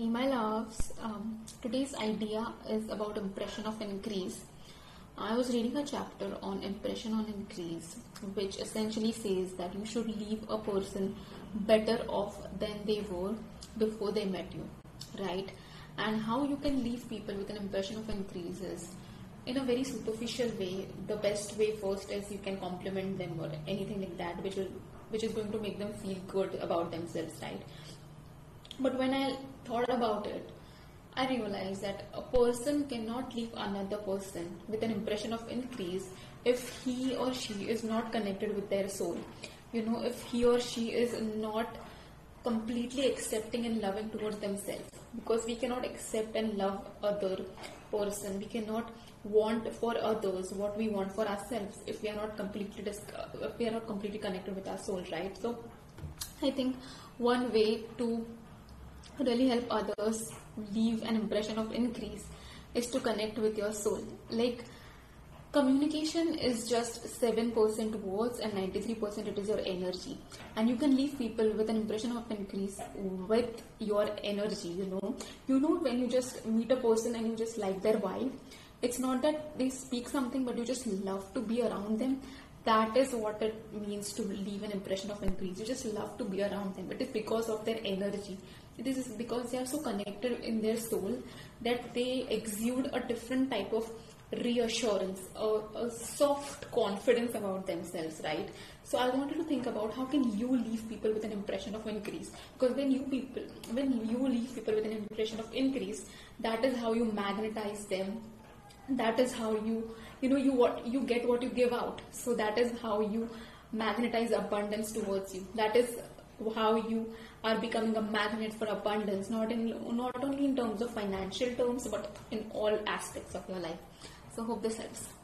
Hey my loves, today's idea is about impression of increase. I was reading a chapter on impression on increase, which essentially says that you should leave a person better off than they were before they met you, right? And how you can leave people with an impression of increase is in a very superficial way. The best way first is you can compliment them or anything like that, which is going to make them feel good about themselves, right? But when I thought about it, I realized that a person cannot leave another person with an impression of increase if he or she is not connected with their soul. You know, if he or she is not completely accepting and loving towards themselves. Because we cannot accept and love other person. We cannot want for others what we want for ourselves if we are not completely connected with our soul, right? So I think one way to really help others leave an impression of increase is to connect with your soul. Like, communication is just 7% words and 93% it is your energy, and you can leave people with an impression of increase with your energy. You know when you just meet a person and you just like their vibe, it's not that they speak something, but you just love to be around them. That is what it means to leave an impression of increase. You just love to be around them. It is because of their energy. This is because they are so connected in their soul that they exude a different type of reassurance, a soft confidence about themselves, right? So I wanted to think about how can you leave people with an impression of increase, because when you leave people with an impression of increase, that is how you magnetize them. That is how you get what you give out. So that is how you magnetize abundance towards you. That is how you are becoming a magnet for abundance, not only in terms of financial terms, but in all aspects of your life. So hope this helps.